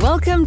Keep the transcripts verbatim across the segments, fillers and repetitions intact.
Welcome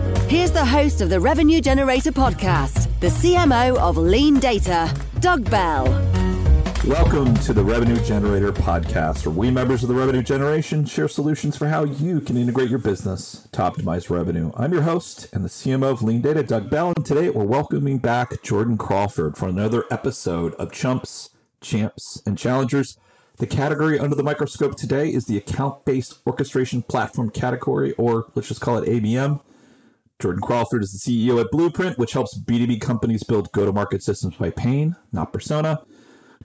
Here's the host of the Revenue Generator Podcast, the C M O of Lean Data, Doug Bell. Welcome to the Revenue Generator Podcast, where we members of the Revenue Generation share solutions for how you can integrate your business to optimize revenue. I'm your host and the C M O of Lean Data, Doug Bell, and today we're welcoming back Jordan Crawford for another episode of Chumps, Champs, and Challengers. The category under the microscope today is the Account-Based Orchestration Platform category, or let's just call it A B M. Jordan Crawford is the C E O at Blueprint, which helps B two B companies build go-to-market systems by pain, not persona.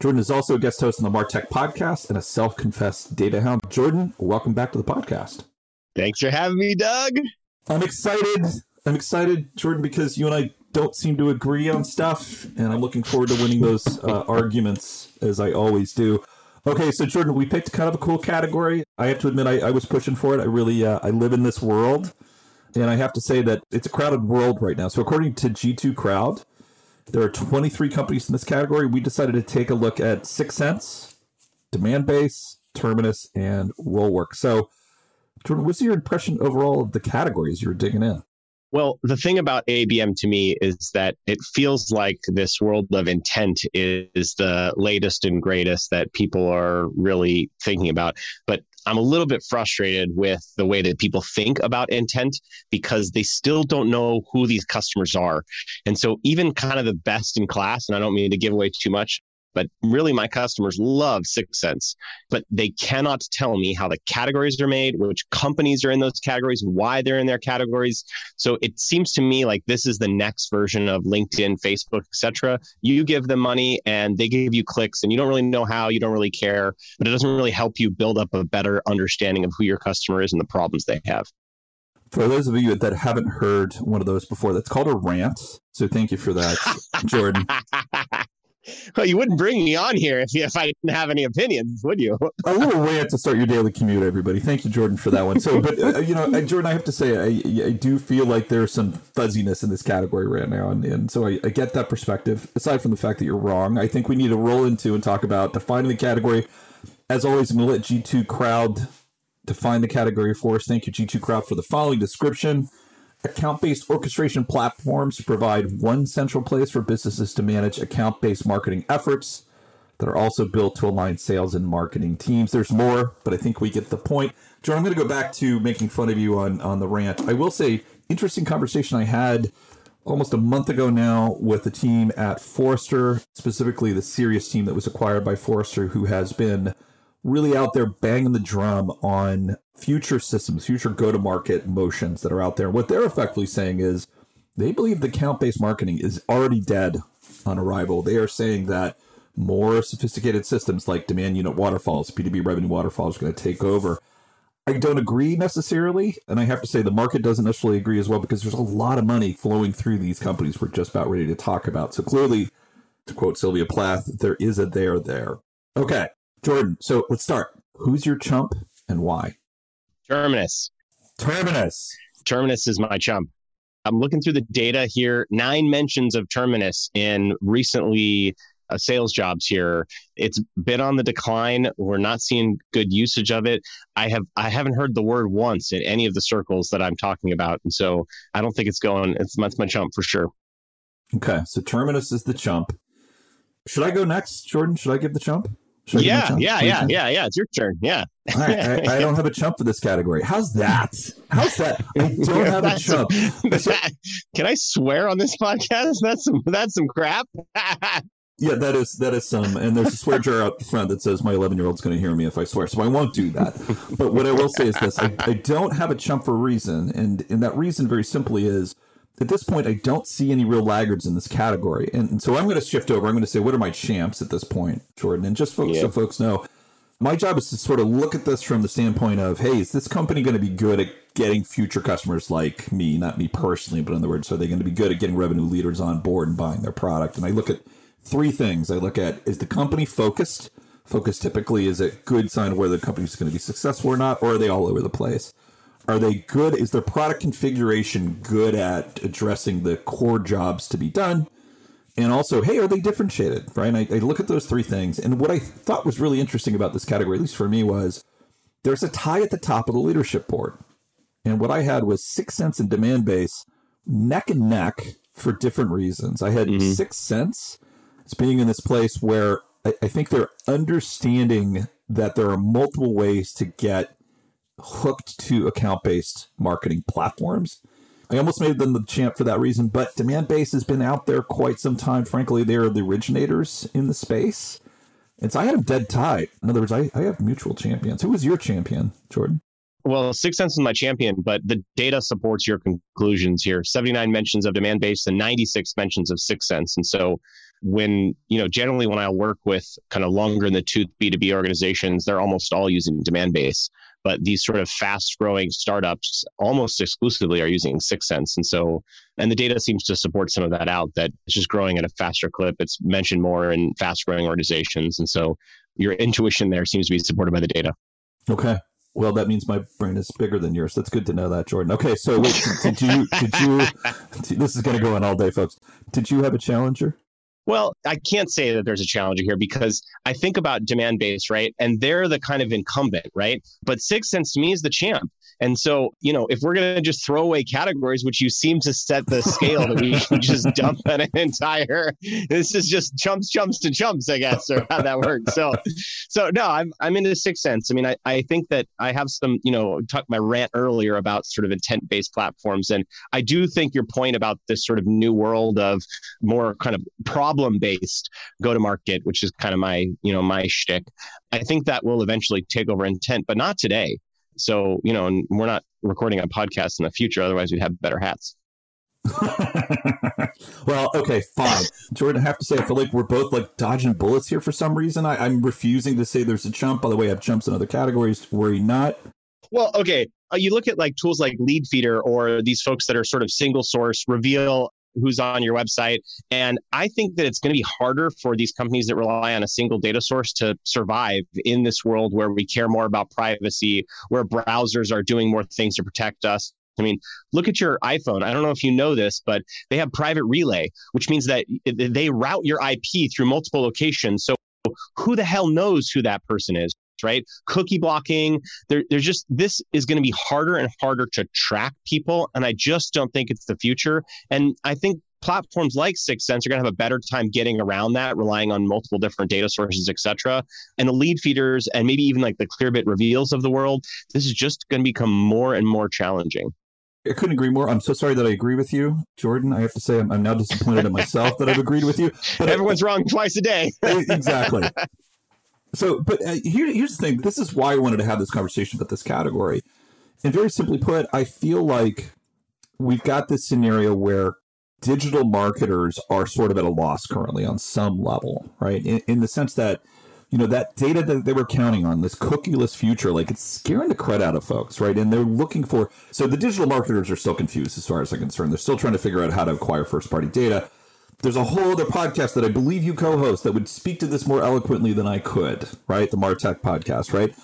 Jordan is also a guest host on the MarTech podcast and a self-confessed data hound. Jordan, welcome back to the podcast. Thanks for having me, Doug. I'm excited. I'm excited, Jordan, because you and I don't seem to agree on stuff, and I'm looking forward to winning those uh, arguments, as I always do. Okay, so Jordan, we picked kind of a cool category. I have to admit, I, I was pushing for it. I really, uh, I live in this world. And I have to say that it's a crowded world right now. So according to G two Crowd, there are twenty-three companies in this category. We decided to take a look at six sense, Demandbase, Terminus, and Rollworks. So Jordan, what's your impression overall of the categories you were digging in? Well, the thing about A B M to me is that it feels like this world of intent is the latest and greatest that people are really thinking about. But I'm a little bit frustrated with the way that people think about intent because they still don't know who these customers are. And so even kind of the best in class, and I don't mean to give away too much, but really my customers love six sense, but they cannot tell me how the categories are made, which companies are in those categories, why they're in their categories. So it seems to me like this is the next version of LinkedIn, Facebook, et cetera. You give them money and they give you clicks and you don't really know how, you don't really care, but it doesn't really help you build up a better understanding of who your customer is and the problems they have. For those of you that haven't heard one of those before, that's called a rant. So thank you for that, Jordan. Well, you wouldn't bring me on here if, if I didn't have any opinions, would you? A little rant to start your daily commute, everybody. Thank you, Jordan, for that one. So, but, uh, you know, Jordan, I have to say, I, I do feel like there's some fuzziness in this category right now. And, and so I, I get that perspective. Aside from the fact that you're wrong, I think we need to roll into and talk about defining the category. As always, I'm going to let G two Crowd define the category for us. Thank you, G two Crowd, for the following description. Account-based orchestration platforms provide one central place for businesses to manage account-based marketing efforts that are also built to align sales and marketing teams. There's more, but I think we get the point. Jordan, I'm going to go back to making fun of you on, on the rant. I will say, interesting conversation I had almost a month ago now with the team at Forrester, specifically the Sirius team that was acquired by Forrester, who has been really out there banging the drum on future systems, future go-to-market motions that are out there. What they're effectively saying is they believe the account-based marketing is already dead on arrival. They are saying that more sophisticated systems like demand unit waterfalls, B two B revenue waterfalls, are going to take over. I don't agree necessarily. And I have to say the market doesn't necessarily agree as well because there's a lot of money flowing through these companies we're just about ready to talk about. So clearly, to quote Sylvia Plath, there is a there there. Okay, Jordan, so let's start. Who's your chump and why? Terminus. Terminus. Terminus is my chump. I'm looking through the data here. Nine mentions of Terminus in recently uh, sales jobs here. It's been on the decline. We're not seeing good usage of it. I have I haven't heard the word once in any of the circles that I'm talking about, and so I don't think it's going. It's that's my chump for sure. Okay, so Terminus is the chump. Should I go next, Jordan? Should I give the chump? Yeah, yeah, yeah, yeah, yeah. It's your turn. Yeah. All right. I, I don't have a chump for this category. How's that? How's that? I don't have a chump. That, can I swear on this podcast? That's some, that's some crap. Yeah, that is that is some, and there's a swear jar out the front that says my eleven-year-old's going to hear me if I swear, so I won't do that. But what I will say is this: I, I don't have a chump for a reason, and and that reason very simply is at this point I don't see any real laggards in this category, and, and so I'm going to shift over. I'm going to say, what are my champs at this point, Jordan? And just folks, yeah. so folks know, my job is to sort of look at this from the standpoint of, hey, is this company going to be good at getting future customers like me, not me personally, but in other words, are they going to be good at getting revenue leaders on board and buying their product? And I look at three things. I look at, is the company focused? Focus typically is a good sign of whether the company is going to be successful or not, or are they all over the place? Are they good? Is their product configuration good at addressing the core jobs to be done? And also, hey, are they differentiated? Right? And I, I look at those three things. And what I thought was really interesting about this category, at least for me, was there's a tie at the top of the leadership board. And what I had was six sense and Demandbase neck and neck for different reasons. I had mm-hmm. six sense. It's being in this place where I, I think they're understanding that there are multiple ways to get hooked to account-based marketing platforms. I almost made them the champ for that reason, but Demandbase has been out there quite some time. Frankly, they are the originators in the space. And so I had them dead tied. In other words, I, I have mutual champions. Who was your champion, Jordan? Well, six sense is my champion, but the data supports your conclusions here. seventy-nine mentions of Demandbase and ninety-six mentions of six sense. And so when, you know, generally when I work with kind of longer in the tooth B two B organizations, they're almost all using Demandbase, but these sort of fast growing startups almost exclusively are using six sense. And so, and the data seems to support some of that out, that it's just growing at a faster clip. It's mentioned more in fast growing organizations. And so your intuition there seems to be supported by the data. Okay. Well, that means my brain is bigger than yours. That's good to know that, Jordan. Okay. So wait, did you, did you, this is going to go on all day, folks. Did you have a challenger? Well, I can't say that there's a challenger here because I think about Demandbase, right? And they're the kind of incumbent, right? But six sense to me is the champ. And so, you know, if we're going to just throw away categories, which you seem to set the scale that we can just dump an entire, this is just chumps, chumps to chumps, I guess, or how that works. So, so no, I'm I'm into six sense. I mean, I, I think that I have some, you know, talked my rant earlier about sort of intent-based platforms. And I do think your point about this sort of new world of more kind of problem-based go-to-market, which is kind of my, you know, my shtick. I think that will eventually take over intent, but not today. So, you know, and we're not recording a podcast in the future. Otherwise, we'd have better hats. Well, okay, fine. Jordan, I have to say, I feel like we're both like dodging bullets here for some reason. I, I'm refusing to say there's a chump. By the way, I have chumps in other categories. Worry not. Well, okay. Uh, you look at like tools like Leadfeeder or these folks that are sort of single source, reveal who's on your website. And I think that it's going to be harder for these companies that rely on a single data source to survive in this world where we care more about privacy, where browsers are doing more things to protect us. I mean, look at your iPhone. I don't know if you know this, but they have private relay, which means that they route your I P through multiple locations. So who the hell knows who that person is? Right? Cookie blocking. There, there's just, this is going to be harder and harder to track people. And I just don't think it's the future. And I think platforms like six sense are going to have a better time getting around that, relying on multiple different data sources, et cetera. And the lead feeders and maybe even like the Clearbit reveals of the world, this is just going to become more and more challenging. I couldn't agree more. I'm so sorry that I agree with you, Jordan. I have to say I'm, I'm now disappointed in myself that I've agreed with you. But everyone's I, wrong twice a day. Exactly. So, but uh, here, here's the thing. This is why I wanted to have this conversation about this category. And very simply put, I feel like we've got this scenario where digital marketers are sort of at a loss currently on some level, right? In, in the sense that, you know, that data that they were counting on, this cookieless future, like it's scaring the crud out of folks, right? And they're looking for, so the digital marketers are still confused as far as I'm concerned. They're still trying to figure out how to acquire first-party data. There's a whole other podcast that I believe you co-host that would speak to this more eloquently than I could, right? The MarTech podcast, right?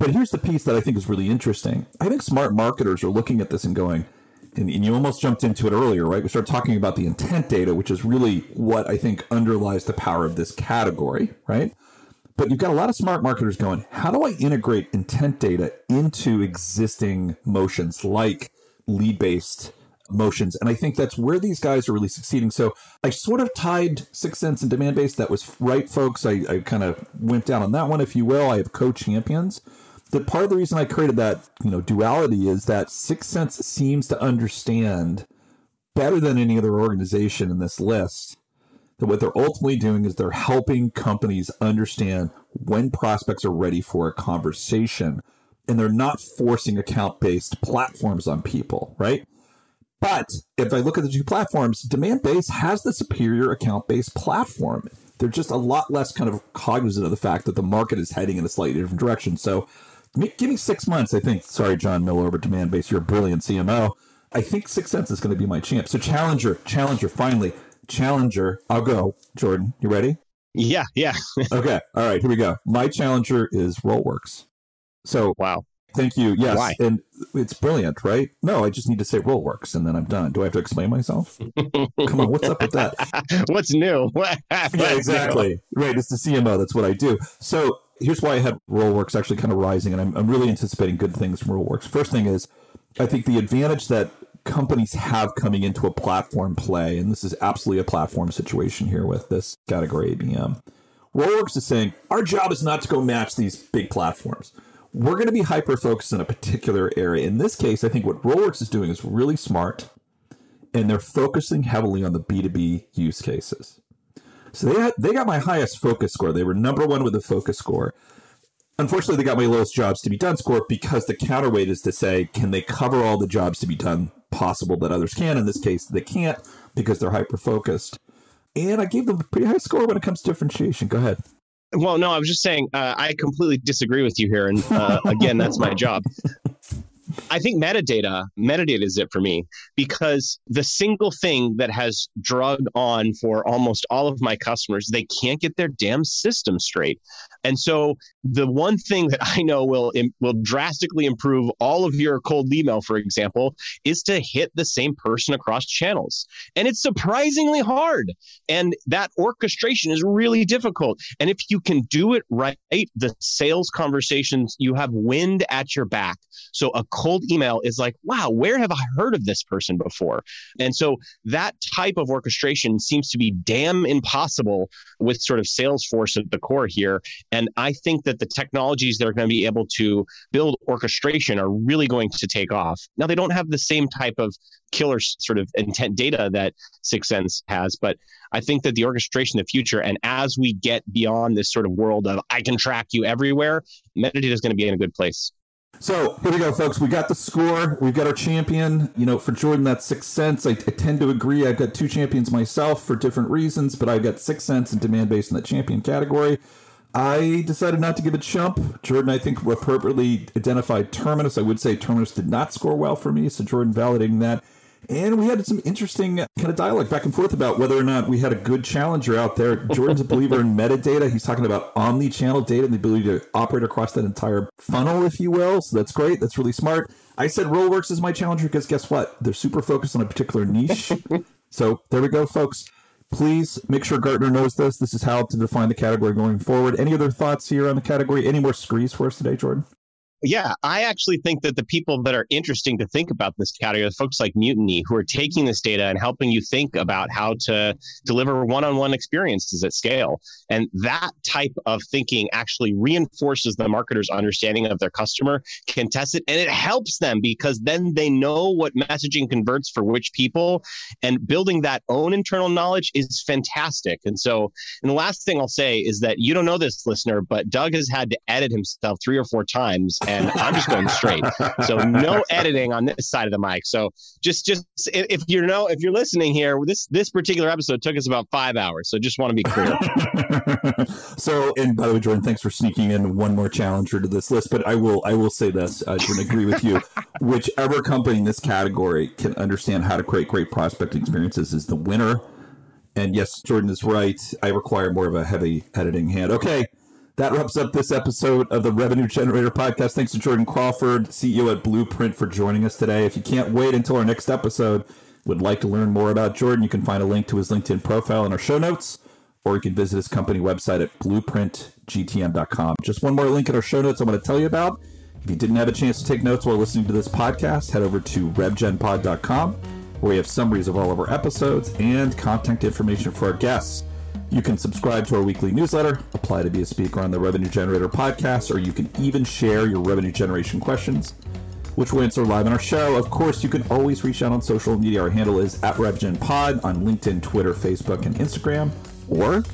But here's the piece that I think is really interesting. I think smart marketers are looking at this and going, and, and you almost jumped into it earlier, right? We started talking about the intent data, which is really what I think underlies the power of this category, right? But you've got a lot of smart marketers going, how do I integrate intent data into existing motions like lead-based motions? And I think that's where these guys are really succeeding. So I sort of tied six sense and Demandbase. That was right, folks. I, I kind of went down on that one, if you will. I have co-champions. The part of the reason I created that, you know, duality is that six sense seems to understand better than any other organization in this list that what they're ultimately doing is they're helping companies understand when prospects are ready for a conversation, and they're not forcing account-based platforms on people, right? But if I look at the two platforms, Demandbase has the superior account-based platform. They're just a lot less kind of cognizant of the fact that the market is heading in a slightly different direction. So give me six months, I think. Sorry, John Miller over Demandbase, you're a brilliant C M O. I think six sense is going to be my champ. So Challenger, Challenger, finally. Challenger, I'll go. Jordan, you ready? Yeah, yeah. Okay, all right, here we go. My Challenger is Rollworks. So wow. Thank you. Yes. Why? And it's brilliant, right? No, I just need to say Rollworks and then I'm done. Do I have to explain myself? Come on, what's up with that? What's new? What yeah, exactly. New? Right. It's the C M O. That's what I do. So here's why I had Rollworks actually kind of rising, and I'm, I'm really anticipating good things from Rollworks. First thing is, I think the advantage that companies have coming into a platform play, and this is absolutely a platform situation here with this category A B M. Rollworks is saying, our job is not to go match these big platforms. We're going to be hyper-focused in a particular area. In this case, I think what Rollworks is doing is really smart, and they're focusing heavily on the B two B use cases. So they had, they got my highest focus score. They were number one with the focus score. Unfortunately, they got my lowest jobs to be done score because the counterweight is to say, can they cover all the jobs to be done possible that others can? In this case, they can't because they're hyper-focused. And I gave them a pretty high score when it comes to differentiation. Go ahead. Well, no, I was just saying, uh, I completely disagree with you here. And uh, again, that's my job. I think metadata, metadata is it for me, because the single thing that has drug on for almost all of my customers, they can't get their damn system straight. And so the one thing that I know will will drastically improve all of your cold email, for example, is to hit the same person across channels. And it's surprisingly hard. And that orchestration is really difficult. And if you can do it right, the sales conversations, you have wind at your back. So a cold email is like, wow, where have I heard of this person before? And so that type of orchestration seems to be damn impossible with sort of Salesforce at the core here. And I think that the technologies that are going to be able to build orchestration are really going to take off. Now, they don't have the same type of killer sort of intent data that six sense has, but I think that the orchestration of the future, and as we get beyond this sort of world of I can track you everywhere, metadata is going to be in a good place. So here we go, folks. We got the score. We've got our champion. You know, for Jordan, that's six sense. I, I tend to agree. I've got two champions myself for different reasons, but I've got six sense and Demandbase in the champion category. I decided not to give a chump. Jordan, I think, appropriately identified Terminus. I would say Terminus did not score well for me, so Jordan validating that. And we had some interesting kind of dialogue back and forth about whether or not we had a good challenger out there. Jordan's a believer in metadata. He's talking about omni-channel data and the ability to operate across that entire funnel, if you will. So that's great. That's really smart. I said Rollworks is my challenger because guess what? They're super focused on a particular niche. So there we go, folks. Please make sure Gartner knows this. This is how to define the category going forward. Any other thoughts here on the category? Any more screes for us today, Jordan? Yeah, I actually think that the people that are interesting to think about this category are folks like Mutiny, who are taking this data and helping you think about how to deliver one-on-one experiences at scale. And that type of thinking actually reinforces the marketer's understanding of their customer, can test it, and it helps them because then they know what messaging converts for which people. And building that own internal knowledge is fantastic. And so, and the last thing I'll say is that you don't know this, listener, but Doug has had to edit himself three or four times. And I'm just going straight. So no editing on this side of the mic. So just just if you know if you're listening here, this this particular episode took us about five hours. So just want to be clear. So, and by the way, Jordan, thanks for sneaking in one more challenger to this list. But I will I will say this, I can agree with you. Whichever company in this category can understand how to create great prospect experiences is the winner. And yes, Jordan is right. I require more of a heavy editing hand. Okay. That wraps up this episode of the Revenue Generator Podcast. Thanks to Jordan Crawford, C E O at Blueprint, for joining us today. If you can't wait until our next episode, would like to learn more about Jordan, you can find a link to his LinkedIn profile in our show notes, or you can visit his company website at blueprint g t m dot com. Just one more link in our show notes I want to tell you about. If you didn't have a chance to take notes while listening to this podcast, head over to rev gen pod dot com, where we have summaries of all of our episodes and contact information for our guests. You can subscribe to our weekly newsletter, apply to be a speaker on the Revenue Generator Podcast, or you can even share your revenue generation questions, which we'll answer live on our show. Of course, you can always reach out on social media. Our handle is at rev gen pod on LinkedIn, Twitter, Facebook, and Instagram. or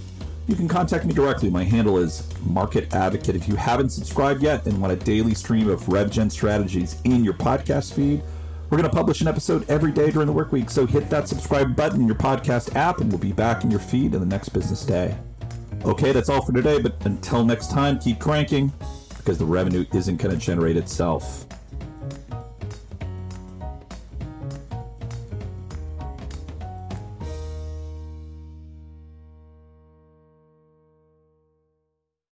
you can contact me directly. My handle is MarketAdvocate. If you haven't subscribed yet and want a daily stream of RevGen strategies in your podcast feed, we're going to publish an episode every day during the work week. So hit that subscribe button in your podcast app, and we'll be back in your feed in the next business day. Okay, that's all for today. But until next time, keep cranking, because the revenue isn't going to generate itself.